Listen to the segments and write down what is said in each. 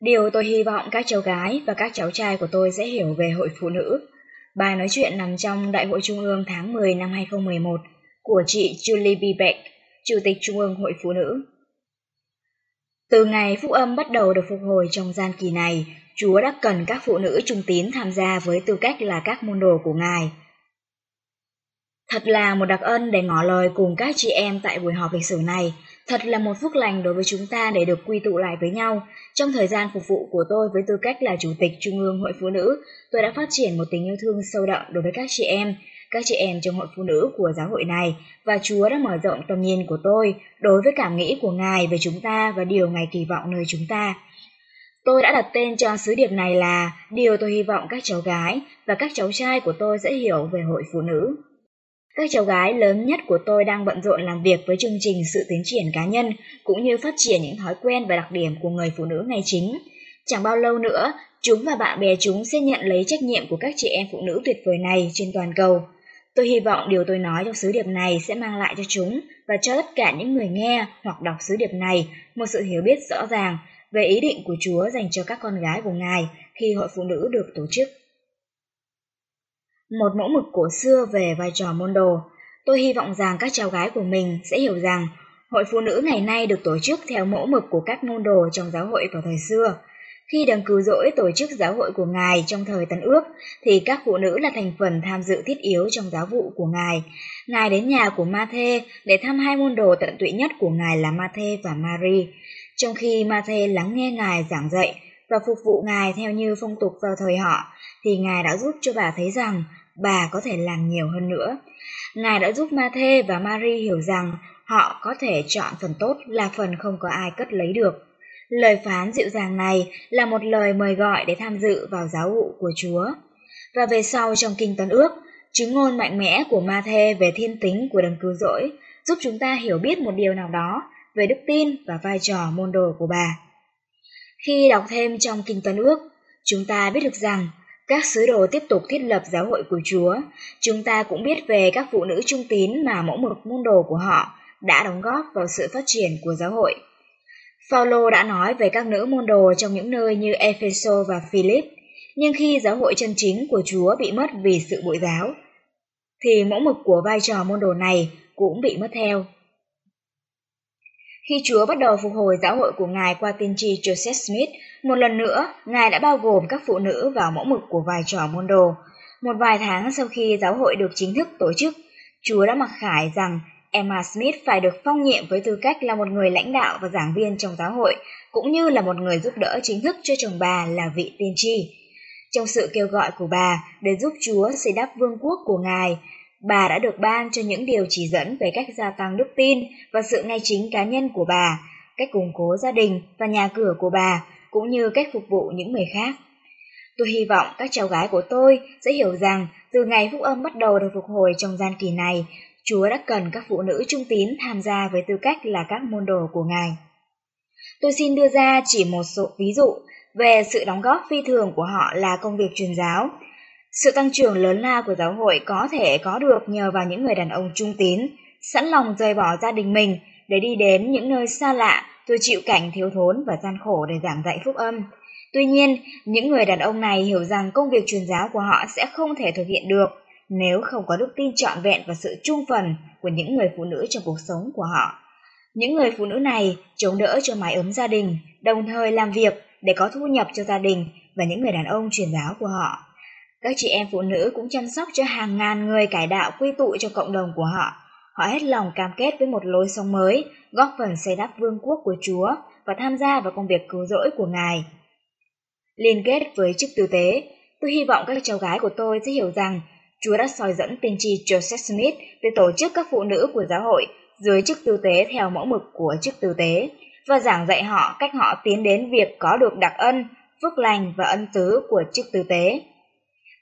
Điều tôi hy vọng các cháu gái và các cháu trai của tôi sẽ hiểu về Hội Phụ Nữ. Bài nói chuyện nằm trong Đại hội Trung ương tháng 10 năm 2011 của chị Julie B. Beck, Chủ tịch Trung ương Hội Phụ Nữ. Từ ngày phúc âm bắt đầu được phục hồi trong gian kỳ này, Chúa đã cần các phụ nữ trung tín tham gia với tư cách là các môn đồ của Ngài. Thật là một đặc ân để ngỏ lời cùng các chị em tại buổi họp lịch sử này. Thật là một phước lành đối với chúng ta để được quy tụ lại với nhau. Trong thời gian phục vụ của tôi với tư cách là Chủ tịch Trung ương Hội Phụ Nữ, tôi đã phát triển một tình yêu thương sâu đậm đối với các chị em trong Hội Phụ Nữ của giáo hội này, và Chúa đã mở rộng tầm nhìn của tôi đối với cảm nghĩ của Ngài về chúng ta và điều Ngài kỳ vọng nơi chúng ta. Tôi đã đặt tên cho sứ điệp này là Điều tôi hy vọng các cháu gái và các cháu trai của tôi sẽ hiểu về Hội Phụ Nữ. Các cháu gái lớn nhất của tôi đang bận rộn làm việc với chương trình sự tiến triển cá nhân, cũng như phát triển những thói quen và đặc điểm của người phụ nữ ngày chính. Chẳng bao lâu nữa, chúng và bạn bè chúng sẽ nhận lấy trách nhiệm của các chị em phụ nữ tuyệt vời này trên toàn cầu. Tôi hy vọng điều tôi nói trong sứ điệp này sẽ mang lại cho chúng và cho tất cả những người nghe hoặc đọc sứ điệp này một sự hiểu biết rõ ràng về ý định của Chúa dành cho các con gái của Ngài khi Hội Phụ Nữ được tổ chức. Một mẫu mực cổ xưa về vai trò môn đồ. Tôi hy vọng rằng các cháu gái của mình sẽ hiểu rằng Hội Phụ Nữ ngày nay được tổ chức theo mẫu mực của các môn đồ trong giáo hội vào thời xưa. Khi Đấng Cứu Rỗi tổ chức giáo hội của Ngài trong thời Tân Ước, thì các phụ nữ là thành phần tham dự thiết yếu trong giáo vụ của Ngài. Ngài đến nhà của Ma-thê để thăm hai môn đồ tận tụy nhất của Ngài là Ma-thê và Ma-ri. Trong khi Ma-thê lắng nghe Ngài giảng dạy và phục vụ Ngài theo như phong tục vào thời họ, thì Ngài đã giúp cho bà thấy rằng bà có thể làm nhiều hơn nữa. Ngài đã giúp Ma-thê và Ma-ri hiểu rằng họ có thể chọn phần tốt là phần không có ai cất lấy được. Lời phán dịu dàng này là một lời mời gọi để tham dự vào giáo vụ của Chúa. Và về sau trong Kinh Tân Ước, chứng ngôn mạnh mẽ của Ma-thê về thiên tính của Đấng Cứu Rỗi giúp chúng ta hiểu biết một điều nào đó về đức tin và vai trò môn đồ của bà. Khi đọc thêm trong Kinh Tân Ước, chúng ta biết được rằng các sứ đồ tiếp tục thiết lập giáo hội của Chúa. Chúng ta cũng biết về các phụ nữ trung tín mà mẫu mực môn đồ của họ đã đóng góp vào sự phát triển của giáo hội. Phao-lô đã nói về các nữ môn đồ trong những nơi như Ê-phê-sô và Phi-líp. Nhưng khi giáo hội chân chính của Chúa bị mất vì sự bội giáo, thì mẫu mực của vai trò môn đồ này cũng bị mất theo. Khi Chúa bắt đầu phục hồi giáo hội của Ngài qua tiên tri Joseph Smith, một lần nữa, Ngài đã bao gồm các phụ nữ vào mẫu mực của vai trò môn đồ. Một vài tháng sau khi giáo hội được chính thức tổ chức, Chúa đã mặc khải rằng Emma Smith phải được phong nhiệm với tư cách là một người lãnh đạo và giảng viên trong giáo hội, cũng như là một người giúp đỡ chính thức cho chồng bà là vị tiên tri. Trong sự kêu gọi của bà để giúp Chúa xây đắp vương quốc của Ngài, bà đã được ban cho những điều chỉ dẫn về cách gia tăng đức tin và sự ngay chính cá nhân của bà, cách củng cố gia đình và nhà cửa của bà, cũng như cách phục vụ những người khác. Tôi hy vọng các cháu gái của tôi sẽ hiểu rằng từ ngày phúc âm bắt đầu được phục hồi trong gian kỳ này, Chúa đã cần các phụ nữ trung tín tham gia với tư cách là các môn đồ của Ngài. Tôi xin đưa ra chỉ một số ví dụ về sự đóng góp phi thường của họ là công việc truyền giáo. Sự tăng trưởng lớn lao của giáo hội có thể có được nhờ vào những người đàn ông trung tín, sẵn lòng rời bỏ gia đình mình để đi đến những nơi xa lạ, tôi chịu cảnh thiếu thốn và gian khổ để giảng dạy phúc âm. Tuy nhiên, những người đàn ông này hiểu rằng công việc truyền giáo của họ sẽ không thể thực hiện được nếu không có đức tin trọn vẹn và sự trung phần của những người phụ nữ trong cuộc sống của họ. Những người phụ nữ này chống đỡ cho mái ấm gia đình, đồng thời làm việc để có thu nhập cho gia đình và những người đàn ông truyền giáo của họ. Các chị em phụ nữ cũng chăm sóc cho hàng ngàn người cải đạo quy tụ cho cộng đồng của họ. Họ hết lòng cam kết với một lối sống mới, góp phần xây đắp vương quốc của Chúa và tham gia vào công việc cứu rỗi của Ngài. Liên kết với chức tử tế, tôi hy vọng các cháu gái của tôi sẽ hiểu rằng Chúa đã soi dẫn tiên tri Joseph Smith để tổ chức các phụ nữ của giáo hội dưới chức tư tế theo mẫu mực của chức tư tế và giảng dạy họ cách họ tiến đến việc có được đặc ân, phước lành và ân tứ của chức tư tế.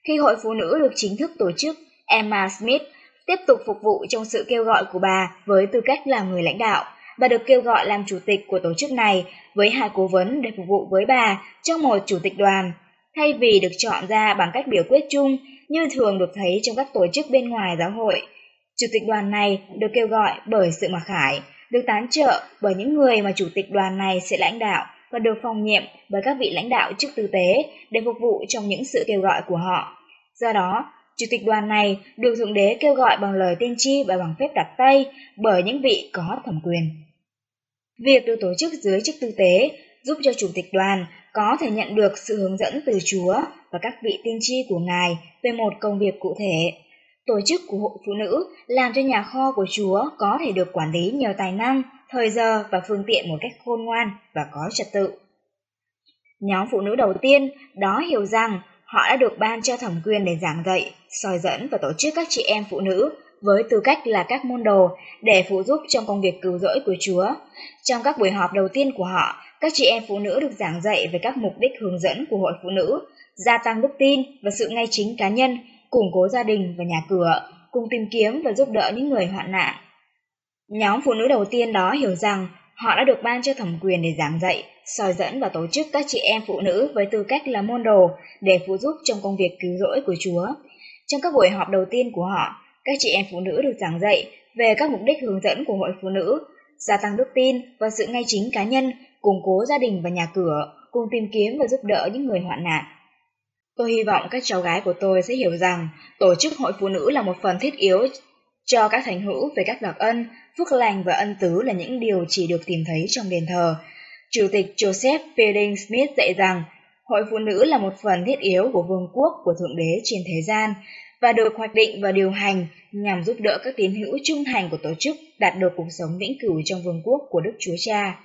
Khi hội phụ nữ được chính thức tổ chức, Emma Smith tiếp tục phục vụ trong sự kêu gọi của bà với tư cách là người lãnh đạo. Bà được kêu gọi làm chủ tịch của tổ chức này với hai cố vấn để phục vụ với bà trong một chủ tịch đoàn, thay vì được chọn ra bằng cách biểu quyết chung như thường được thấy trong các tổ chức bên ngoài giáo hội. Chủ tịch đoàn này được kêu gọi bởi sự mặc khải, được tán trợ bởi những người mà chủ tịch đoàn này sẽ lãnh đạo và được phong nhiệm bởi các vị lãnh đạo chức tư tế để phục vụ trong những sự kêu gọi của họ. Do đó, chủ tịch đoàn này được Thượng Đế kêu gọi bằng lời tiên tri và bằng phép đặt tay bởi những vị có thẩm quyền. Việc được tổ chức dưới chức tư tế giúp cho chủ tịch đoàn có thể nhận được sự hướng dẫn từ Chúa và các vị tiên tri của Ngài về một công việc cụ thể. Tổ chức của hội phụ nữ làm cho nhà kho của Chúa có thể được quản lý nhờ tài năng, thời giờ và phương tiện một cách khôn ngoan và có trật tự. Nhóm phụ nữ đầu tiên đó hiểu rằng họ đã được ban cho thẩm quyền để giảng dạy, soi dẫn và tổ chức các chị em phụ nữ với tư cách là các môn đồ để phụ giúp trong công việc cứu rỗi của Chúa. Trong các buổi họp đầu tiên của họ, các chị em phụ nữ được giảng dạy về các mục đích hướng dẫn của hội phụ nữ, gia tăng đức tin và sự ngay chính cá nhân, củng cố gia đình và nhà cửa, cùng tìm kiếm và giúp đỡ những người hoạn nạn. Nhóm phụ nữ đầu tiên đó hiểu rằng họ đã được ban cho thẩm quyền để giảng dạy, soi dẫn và tổ chức các chị em phụ nữ với tư cách là môn đồ để phụ giúp trong công việc cứu rỗi của Chúa. Trong các buổi họp đầu tiên của họ, các chị em phụ nữ được giảng dạy về các mục đích hướng dẫn của hội phụ nữ, gia tăng đức tin và sự ngay chính cá nhân, củng cố gia đình và nhà cửa, cùng tìm kiếm và giúp đỡ những người hoạn nạn. Tôi hy vọng các cháu gái của tôi sẽ hiểu rằng tổ chức hội phụ nữ là một phần thiết yếu cho các thành hữu về các đặc ân, phước lành và ân tứ là những điều chỉ được tìm thấy trong đền thờ. Chủ tịch Joseph Fielding Smith dạy rằng hội phụ nữ là một phần thiết yếu của vương quốc của Thượng Đế trên thế gian và được hoạch định và điều hành nhằm giúp đỡ các tín hữu trung thành của tổ chức đạt được cuộc sống vĩnh cửu trong vương quốc của Đức Chúa Cha.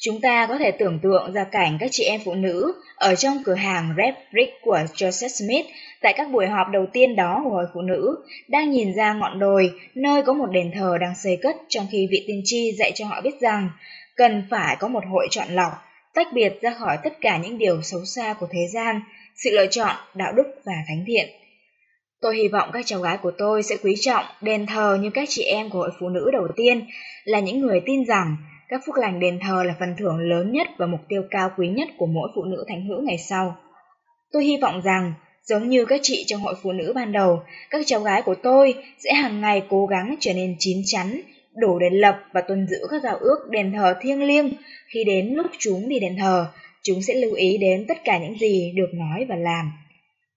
Chúng ta có thể tưởng tượng ra cảnh các chị em phụ nữ ở trong cửa hàng Red Brick của Joseph Smith tại các buổi họp đầu tiên đó của hội phụ nữ đang nhìn ra ngọn đồi nơi có một đền thờ đang xây cất, trong khi vị tiên tri dạy cho họ biết rằng cần phải có một hội chọn lọc, tách biệt ra khỏi tất cả những điều xấu xa của thế gian, sự lựa chọn, đạo đức và thánh thiện. Tôi hy vọng các cháu gái của tôi sẽ quý trọng đền thờ như các chị em của hội phụ nữ đầu tiên là những người tin rằng các phúc lành đền thờ là phần thưởng lớn nhất và mục tiêu cao quý nhất của mỗi phụ nữ thánh hữu ngày sau. Tôi hy vọng rằng, giống như các chị trong hội phụ nữ ban đầu, các cháu gái của tôi sẽ hàng ngày cố gắng trở nên chín chắn, đủ để lập và tuân giữ các giao ước đền thờ thiêng liêng. Khi đến lúc chúng đi đền thờ, chúng sẽ lưu ý đến tất cả những gì được nói và làm.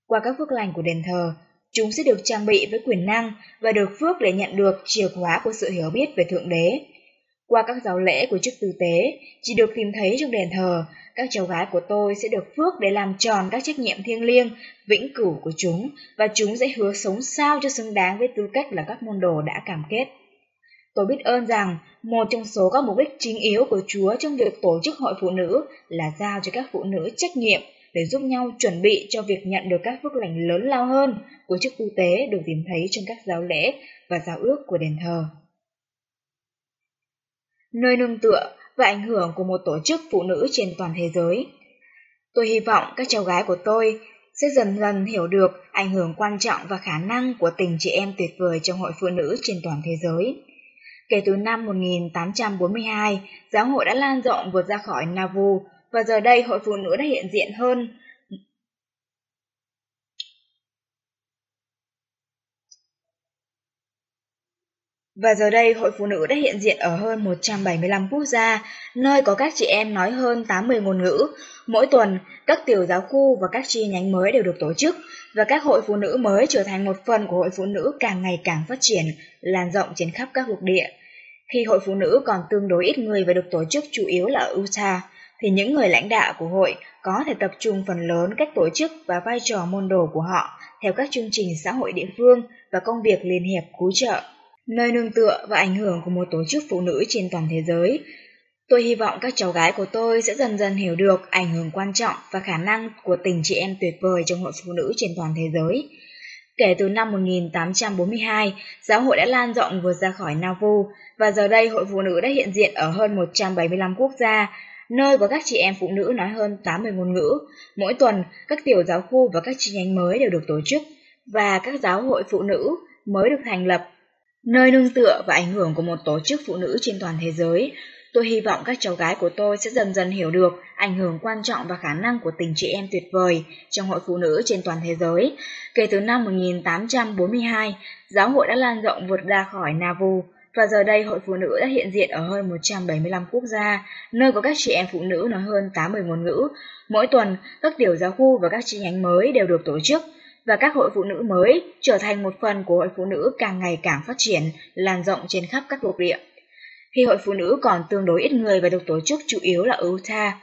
Qua các phước lành của đền thờ, chúng sẽ được trang bị với quyền năng và được phước để nhận được chìa khóa của sự hiểu biết về Thượng Đế. Qua các giáo lễ của chức tư tế, chỉ được tìm thấy trong đền thờ, các cháu gái của tôi sẽ được phước để làm tròn các trách nhiệm thiêng liêng, vĩnh cửu của chúng, và chúng sẽ hứa sống sao cho xứng đáng với tư cách là các môn đồ đã cam kết. Tôi biết ơn rằng một trong số các mục đích chính yếu của Chúa trong việc tổ chức hội phụ nữ là giao cho các phụ nữ trách nhiệm để giúp nhau chuẩn bị cho việc nhận được các phước lành lớn lao hơn của chức tư tế được tìm thấy trong các giáo lễ và giáo ước của đền thờ. Nơi nương tựa và ảnh hưởng của một tổ chức phụ nữ trên toàn thế giới. Tôi hy vọng các cháu gái của tôi sẽ dần dần hiểu được ảnh hưởng quan trọng và khả năng của tình chị em tuyệt vời trong hội phụ nữ trên toàn thế giới. Kể từ năm 1842, giáo hội đã lan rộng vượt ra khỏi Nauvoo và giờ đây hội phụ nữ đã hiện diện hơn ở hơn 175 quốc gia, nơi có các chị em nói hơn 80 ngôn ngữ. Mỗi tuần, các tiểu giáo khu và các chi nhánh mới đều được tổ chức, và các hội phụ nữ mới trở thành một phần của hội phụ nữ càng ngày càng phát triển, lan rộng trên khắp các lục địa. Khi hội phụ nữ còn tương đối ít người và được tổ chức chủ yếu là ở Utah, thì những người lãnh đạo của hội có thể tập trung phần lớn cách tổ chức và vai trò môn đồ của họ theo các chương trình xã hội địa phương và công việc liên hiệp cứu trợ. Nơi nương tựa và ảnh hưởng của một tổ chức phụ nữ trên toàn thế giới. Tôi hy vọng các cháu gái của tôi sẽ dần dần hiểu được ảnh hưởng quan trọng và khả năng của tình chị em tuyệt vời trong hội phụ nữ trên toàn thế giới. Kể từ năm 1842, giáo hội đã lan rộng vượt ra khỏi Nauvoo, và giờ đây hội phụ nữ đã hiện diện ở hơn 175 quốc gia, nơi có các chị em phụ nữ nói hơn 80 ngôn ngữ. Mỗi tuần, các tiểu giáo khu và các chi nhánh mới đều được tổ chức, và các giáo hội phụ nữ mới được thành lập, nơi nương tựa và ảnh hưởng của một tổ chức phụ nữ trên toàn thế giới. Tôi hy vọng các cháu gái của tôi sẽ dần dần hiểu được ảnh hưởng quan trọng và khả năng của tình chị em tuyệt vời trong hội phụ nữ trên toàn thế giới. Kể từ năm 1842, giáo hội đã lan rộng vượt ra khỏi Nauvoo, và giờ đây hội phụ nữ đã hiện diện ở hơn 175 quốc gia, nơi có các chị em phụ nữ nói hơn 80 ngôn ngữ. Mỗi tuần, các tiểu giáo khu và các chi nhánh mới đều được tổ chức, và các hội phụ nữ mới trở thành một phần của hội phụ nữ càng ngày càng phát triển, lan rộng trên khắp các lục địa. Khi hội phụ nữ còn tương đối ít người và được tổ chức chủ yếu là ở Utah.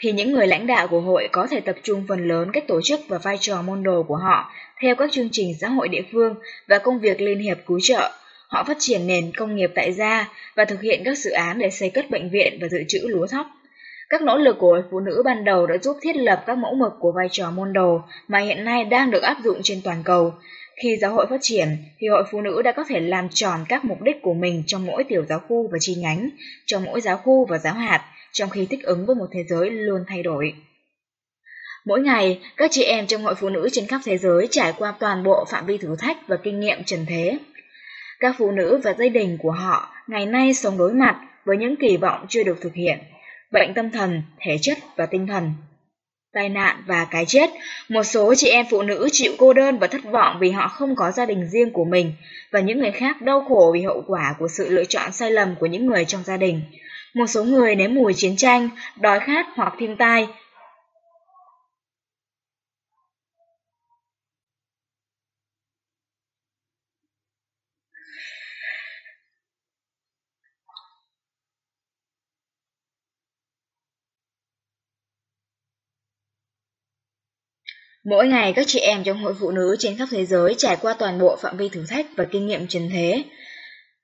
Thì những người lãnh đạo của hội có thể tập trung phần lớn cách tổ chức và vai trò môn đồ của họ theo các chương trình xã hội địa phương và công việc liên hiệp cứu trợ. Họ phát triển nền công nghiệp tại gia và thực hiện các dự án để xây cất bệnh viện và dự trữ lúa thóc. Các nỗ lực của hội phụ nữ ban đầu đã giúp thiết lập các mẫu mực của vai trò môn đồ mà hiện nay đang được áp dụng trên toàn cầu. Khi giáo hội phát triển, thì hội phụ nữ đã có thể làm tròn các mục đích của mình trong mỗi tiểu giáo khu và chi nhánh, trong mỗi giáo khu và giáo hạt, trong khi thích ứng với một thế giới luôn thay đổi. Mỗi ngày, các chị em trong hội phụ nữ trên khắp thế giới trải qua toàn bộ phạm vi thử thách và kinh nghiệm trần thế. Các phụ nữ và gia đình của họ ngày nay sống đối mặt với những kỳ vọng chưa được thực hiện: bệnh tâm thần, thể chất và tinh thần, tai nạn và cái chết. Một số chị em phụ nữ chịu cô đơn và thất vọng vì họ không có gia đình riêng của mình, và những người khác đau khổ vì hậu quả của sự lựa chọn sai lầm của những người trong gia đình. Một số người nếm mùi chiến tranh, đói khát hoặc thiên tai. Mỗi ngày, các chị em trong hội phụ nữ trên khắp thế giới trải qua toàn bộ phạm vi thử thách và kinh nghiệm trần thế.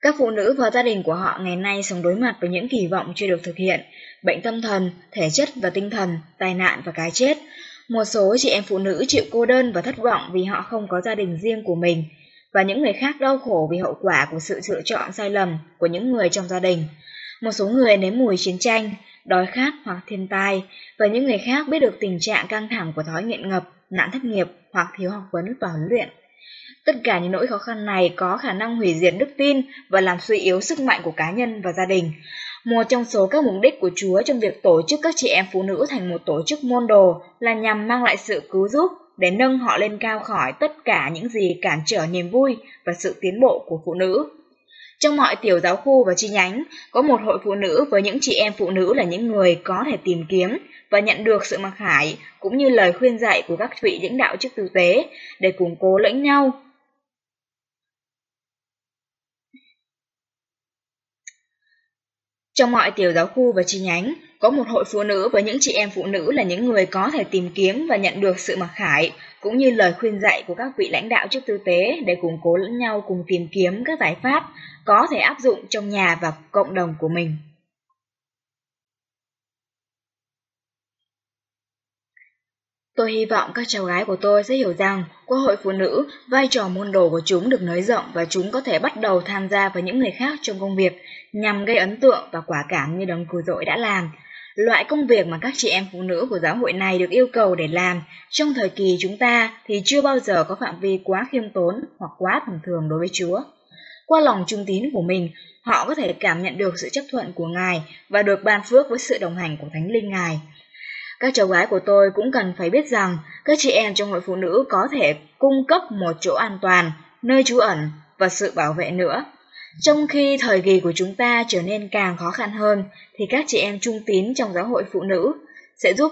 Các phụ nữ và gia đình của họ ngày nay sống đối mặt với những kỳ vọng chưa được thực hiện: bệnh tâm thần, thể chất và tinh thần, tai nạn và cái chết. Một số chị em phụ nữ chịu cô đơn và thất vọng vì họ không có gia đình riêng của mình, và những người khác đau khổ vì hậu quả của sự lựa chọn sai lầm của những người trong gia đình. Một số người nếm mùi chiến tranh, đói khát hoặc thiên tai, và những người khác biết được tình trạng căng thẳng của thói nghiện ngập, nạn thất nghiệp hoặc thiếu học vấn và huấn luyện. Tất cả những nỗi khó khăn này có khả năng hủy diệt đức tin và làm suy yếu sức mạnh của cá nhân và gia đình. Một trong số các mục đích của Chúa trong việc tổ chức các chị em phụ nữ thành một tổ chức môn đồ là nhằm mang lại sự cứu giúp để nâng họ lên cao khỏi tất cả những gì cản trở niềm vui và sự tiến bộ của phụ nữ. Trong mọi tiểu giáo khu và chi nhánh, có một hội phụ nữ với những chị em phụ nữ là những người có thể tìm kiếm và nhận được sự mặc khải cũng như lời khuyên dạy của các vị lãnh đạo chức tử tế để củng cố lẫn nhau. Trong mọi tiểu giáo khu và chi nhánh, có một hội phụ nữ với những chị em phụ nữ là những người có thể tìm kiếm và nhận được sự mặc khải cũng như lời khuyên dạy của các vị lãnh đạo chức tử tế để củng cố lẫn nhau, cùng tìm kiếm các giải pháp có thể áp dụng trong nhà và cộng đồng của mình. Tôi hy vọng các cháu gái của tôi sẽ hiểu rằng, qua hội phụ nữ, vai trò môn đồ của chúng được nới rộng và chúng có thể bắt đầu tham gia với những người khác trong công việc nhằm gây ấn tượng và quả cảm như đấng cứu rỗi đã làm. Loại công việc mà các chị em phụ nữ của giáo hội này được yêu cầu để làm trong thời kỳ chúng ta thì chưa bao giờ có phạm vi quá khiêm tốn hoặc quá tầm thường đối với Chúa. Qua lòng trung tín của mình, họ có thể cảm nhận được sự chấp thuận của Ngài và được ban phước với sự đồng hành của Thánh Linh Ngài. Các cháu gái của tôi cũng cần phải biết rằng, các chị em trong hội phụ nữ có thể cung cấp một chỗ an toàn, nơi trú ẩn và sự bảo vệ nữa. Trong khi thời kỳ của chúng ta trở nên càng khó khăn hơn, thì các chị em trung tín trong giáo hội phụ nữ sẽ giúp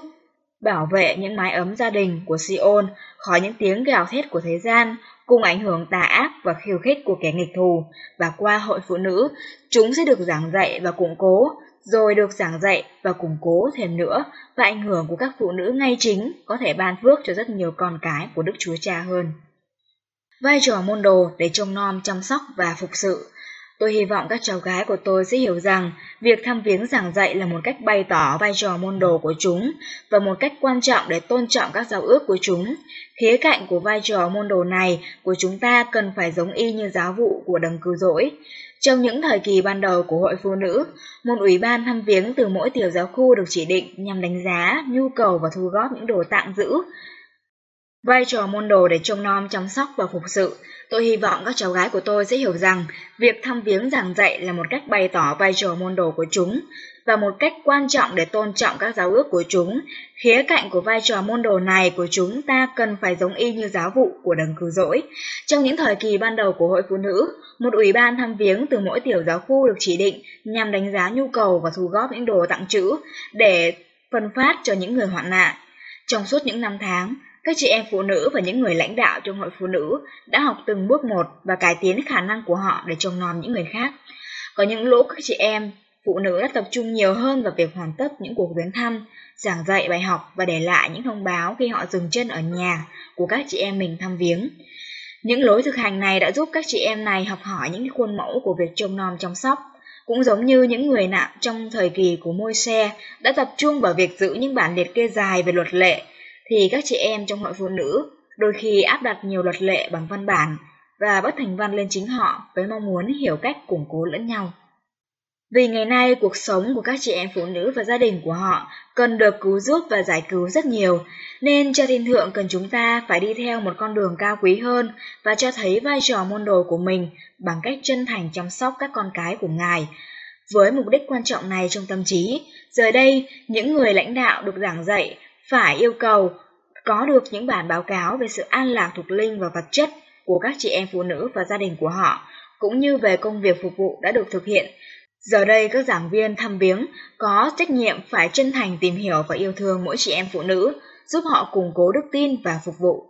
bảo vệ những mái ấm gia đình của Siôn khỏi những tiếng gào thét của thế gian, cùng ảnh hưởng tà ác và khiêu khích của kẻ nghịch thù. Và qua hội phụ nữ, chúng sẽ được giảng dạy và củng cố, rồi được giảng dạy và củng cố thêm nữa, và ảnh hưởng của các phụ nữ ngay chính có thể ban phước cho rất nhiều con cái của Đức Chúa Cha hơn. Vai trò môn đồ để trông nom, chăm sóc và phục sự. Tôi hy vọng các cháu gái của tôi sẽ hiểu rằng việc thăm viếng giảng dạy là một cách bày tỏ vai trò môn đồ của chúng và một cách quan trọng để tôn trọng các giao ước của chúng. Khía cạnh của vai trò môn đồ này của chúng ta cần phải giống y như giáo vụ của đấng cứu rỗi. Trong những thời kỳ ban đầu của hội phụ nữ, một ủy ban thăm viếng từ mỗi tiểu giáo khu được chỉ định nhằm đánh giá, nhu cầu và thu góp những đồ tạm giữ. Vai trò môn đồ để trông nom, chăm sóc và phục sự. Tôi hy vọng các cháu gái của tôi sẽ hiểu rằng việc thăm viếng giảng dạy là một cách bày tỏ vai trò môn đồ của chúng và một cách quan trọng để tôn trọng các giáo ước của chúng. Khía cạnh của vai trò môn đồ này của chúng ta cần phải giống y như giáo vụ của đấng cứu rỗi. Trong những thời kỳ ban đầu của hội phụ nữ, một ủy ban thăm viếng từ mỗi tiểu giáo khu được chỉ định nhằm đánh giá nhu cầu và thu góp những đồ tặng trữ để phân phát cho những người hoạn nạn. Trong suốt những năm tháng, các chị em phụ nữ và những người lãnh đạo trong hội phụ nữ đã học từng bước một và cải tiến khả năng của họ để trông nom những người khác. Có những lúc các chị em phụ nữ đã tập trung nhiều hơn vào việc hoàn tất những cuộc viếng thăm, giảng dạy bài học và để lại những thông báo khi họ dừng chân ở nhà của các chị em mình thăm viếng. Những lối thực hành này đã giúp các chị em này học hỏi những khuôn mẫu của việc trông nom chăm sóc. Cũng giống như những người nạm trong thời kỳ của Môi-se đã tập trung vào việc giữ những bản liệt kê dài về luật lệ, thì các chị em trong hội phụ nữ đôi khi áp đặt nhiều luật lệ bằng văn bản và bất thành văn lên chính họ với mong muốn hiểu cách củng cố lẫn nhau. Vì ngày nay cuộc sống của các chị em phụ nữ và gia đình của họ cần được cứu giúp và giải cứu rất nhiều, nên Cha Thiên Thượng cần chúng ta phải đi theo một con đường cao quý hơn và cho thấy vai trò môn đồ của mình bằng cách chân thành chăm sóc các con cái của Ngài. Với mục đích quan trọng này trong tâm trí, giờ đây những người lãnh đạo được giảng dạy phải yêu cầu có được những bản báo cáo về sự an lạc thuộc linh và vật chất của các chị em phụ nữ và gia đình của họ, cũng như về công việc phục vụ đã được thực hiện. Giờ đây các giảng viên thăm viếng có trách nhiệm phải chân thành tìm hiểu và yêu thương mỗi chị em phụ nữ, giúp họ củng cố đức tin và phục vụ.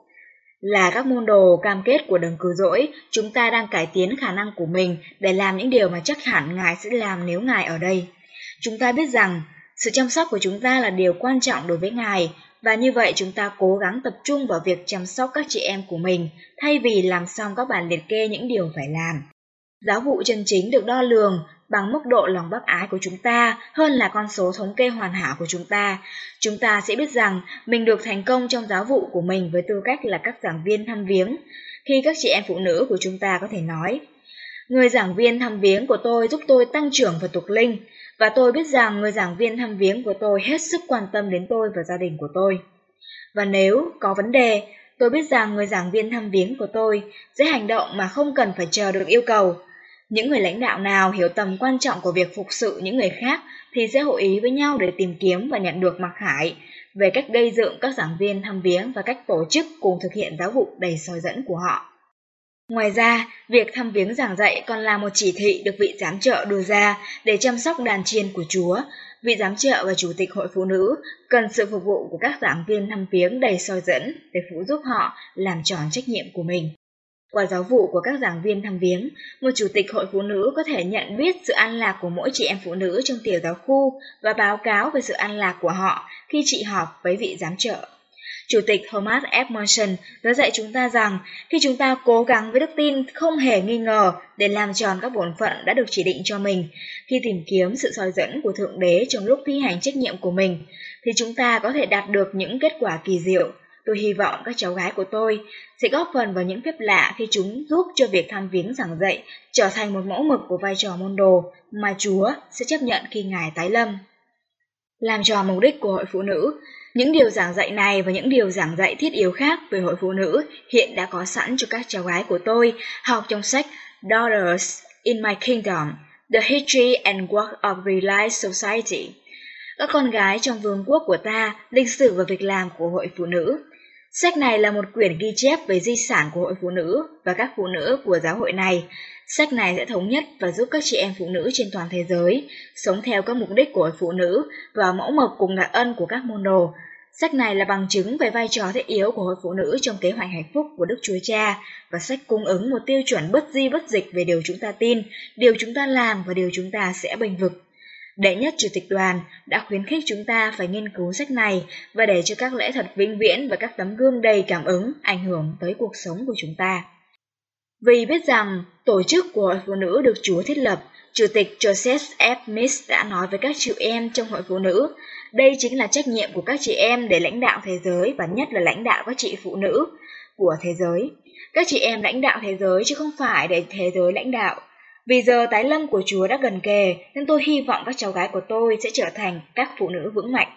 Là các môn đồ cam kết của đấng cứu rỗi, chúng ta đang cải tiến khả năng của mình để làm những điều mà chắc hẳn Ngài sẽ làm nếu Ngài ở đây. Chúng ta biết rằng sự chăm sóc của chúng ta là điều quan trọng đối với Ngài, và như vậy chúng ta cố gắng tập trung vào việc chăm sóc các chị em của mình thay vì làm xong các bản liệt kê những điều phải làm. Giáo vụ chân chính được đo lường bằng mức độ lòng bác ái của chúng ta hơn là con số thống kê hoàn hảo của chúng ta. Chúng ta sẽ biết rằng mình được thành công trong giáo vụ của mình với tư cách là các giảng viên thăm viếng, khi các chị em phụ nữ của chúng ta có thể nói: người giảng viên thăm viếng của tôi giúp tôi tăng trưởng và thuộc linh, và tôi biết rằng người giảng viên thăm viếng của tôi hết sức quan tâm đến tôi và gia đình của tôi. Và nếu có vấn đề, tôi biết rằng người giảng viên thăm viếng của tôi sẽ hành động mà không cần phải chờ được yêu cầu. Những người lãnh đạo nào hiểu tầm quan trọng của việc phục sự những người khác thì sẽ hội ý với nhau để tìm kiếm và nhận được mặc khải về cách gây dựng các giảng viên thăm viếng và cách tổ chức cùng thực hiện giáo vụ đầy soi dẫn của họ. Ngoài ra, việc thăm viếng giảng dạy còn là một chỉ thị được vị giám trợ đưa ra để chăm sóc đàn chiên của Chúa. Vị giám trợ và chủ tịch hội phụ nữ cần sự phục vụ của các giảng viên thăm viếng đầy soi dẫn để phụ giúp họ làm tròn trách nhiệm của mình. Qua giáo vụ của các giảng viên thăm viếng, một chủ tịch hội phụ nữ có thể nhận biết sự an lạc của mỗi chị em phụ nữ trong tiểu giáo khu và báo cáo về sự an lạc của họ khi chị họp với vị giám trợ. Chủ tịch Thomas F. Monson đã dạy chúng ta rằng khi chúng ta cố gắng với đức tin không hề nghi ngờ để làm tròn các bổn phận đã được chỉ định cho mình, khi tìm kiếm sự soi dẫn của Thượng Đế trong lúc thi hành trách nhiệm của mình, thì chúng ta có thể đạt được những kết quả kỳ diệu. Tôi hy vọng các cháu gái của tôi sẽ góp phần vào những phép lạ khi chúng giúp cho việc thăm viếng giảng dạy trở thành một mẫu mực của vai trò môn đồ mà Chúa sẽ chấp nhận khi Ngài tái lâm. Làm tròn mục đích của hội phụ nữ. Những điều giảng dạy này và những điều giảng dạy thiết yếu khác về hội phụ nữ hiện đã có sẵn cho các cháu gái của tôi học trong sách Daughters in My Kingdom, The History and Work of Reliant Society, Các con gái trong vương quốc của ta, lịch sử và việc làm của hội phụ nữ. Sách này là một quyển ghi chép về di sản của hội phụ nữ và các phụ nữ của giáo hội này. Sách này sẽ thống nhất và giúp các chị em phụ nữ trên toàn thế giới sống theo các mục đích của hội phụ nữ và mẫu mực cùng đặc ân của các môn đồ. Sách này là bằng chứng về vai trò thiết yếu của hội phụ nữ trong kế hoạch hạnh phúc của Đức Chúa Cha, và sách cung ứng một tiêu chuẩn bất di bất dịch về điều chúng ta tin, điều chúng ta làm và điều chúng ta sẽ bênh vực. Đệ nhất Chủ tịch đoàn đã khuyến khích chúng ta phải nghiên cứu sách này và để cho các lẽ thật vĩnh viễn và các tấm gương đầy cảm ứng ảnh hưởng tới cuộc sống của chúng ta. Vì biết rằng tổ chức của Hội Phụ Nữ được Chúa thiết lập, Chủ tịch Joseph F. Smith đã nói với các chị em trong Hội Phụ Nữ, đây chính là trách nhiệm của các chị em để lãnh đạo thế giới và nhất là lãnh đạo các chị phụ nữ của thế giới. Các chị em lãnh đạo thế giới chứ không phải để thế giới lãnh đạo. Vì giờ tái lâm của Chúa đã gần kề nên tôi hy vọng các cháu gái của tôi sẽ trở thành các phụ nữ vững mạnh.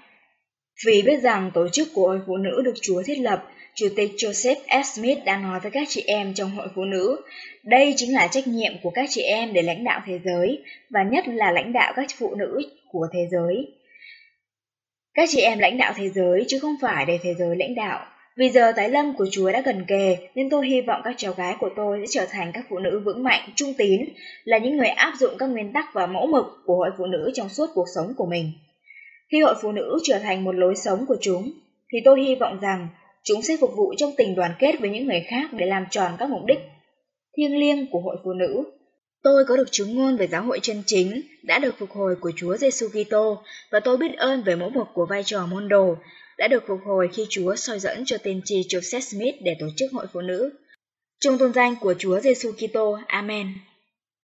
Vì biết rằng tổ chức của Hội Phụ Nữ được Chúa thiết lập, Chủ tịch Joseph F. Smith đã nói với các chị em trong Hội Phụ Nữ, đây chính là trách nhiệm của các chị em để lãnh đạo thế giới, và nhất là lãnh đạo các phụ nữ của thế giới. Các chị em lãnh đạo thế giới chứ không phải để thế giới lãnh đạo. Vì giờ tái lâm của Chúa đã gần kề, nên tôi hy vọng các cháu gái của tôi sẽ trở thành các phụ nữ vững mạnh, trung tín, là những người áp dụng các nguyên tắc và mẫu mực của Hội Phụ Nữ trong suốt cuộc sống của mình. Khi Hội Phụ Nữ trở thành một lối sống của chúng, thì tôi hy vọng rằng chúng sẽ phục vụ trong tình đoàn kết với những người khác để làm tròn các mục đích thiêng liêng của Hội Phụ Nữ. Tôi có được chứng ngôn về giáo hội chân chính đã được phục hồi của Chúa Giêsu Kitô, và tôi biết ơn về mẫu mực của vai trò môn đồ đã được phục hồi khi Chúa soi dẫn cho tiên tri Joseph Smith để tổ chức Hội Phụ Nữ. Trong tôn danh của Chúa Giêsu Kitô, Amen.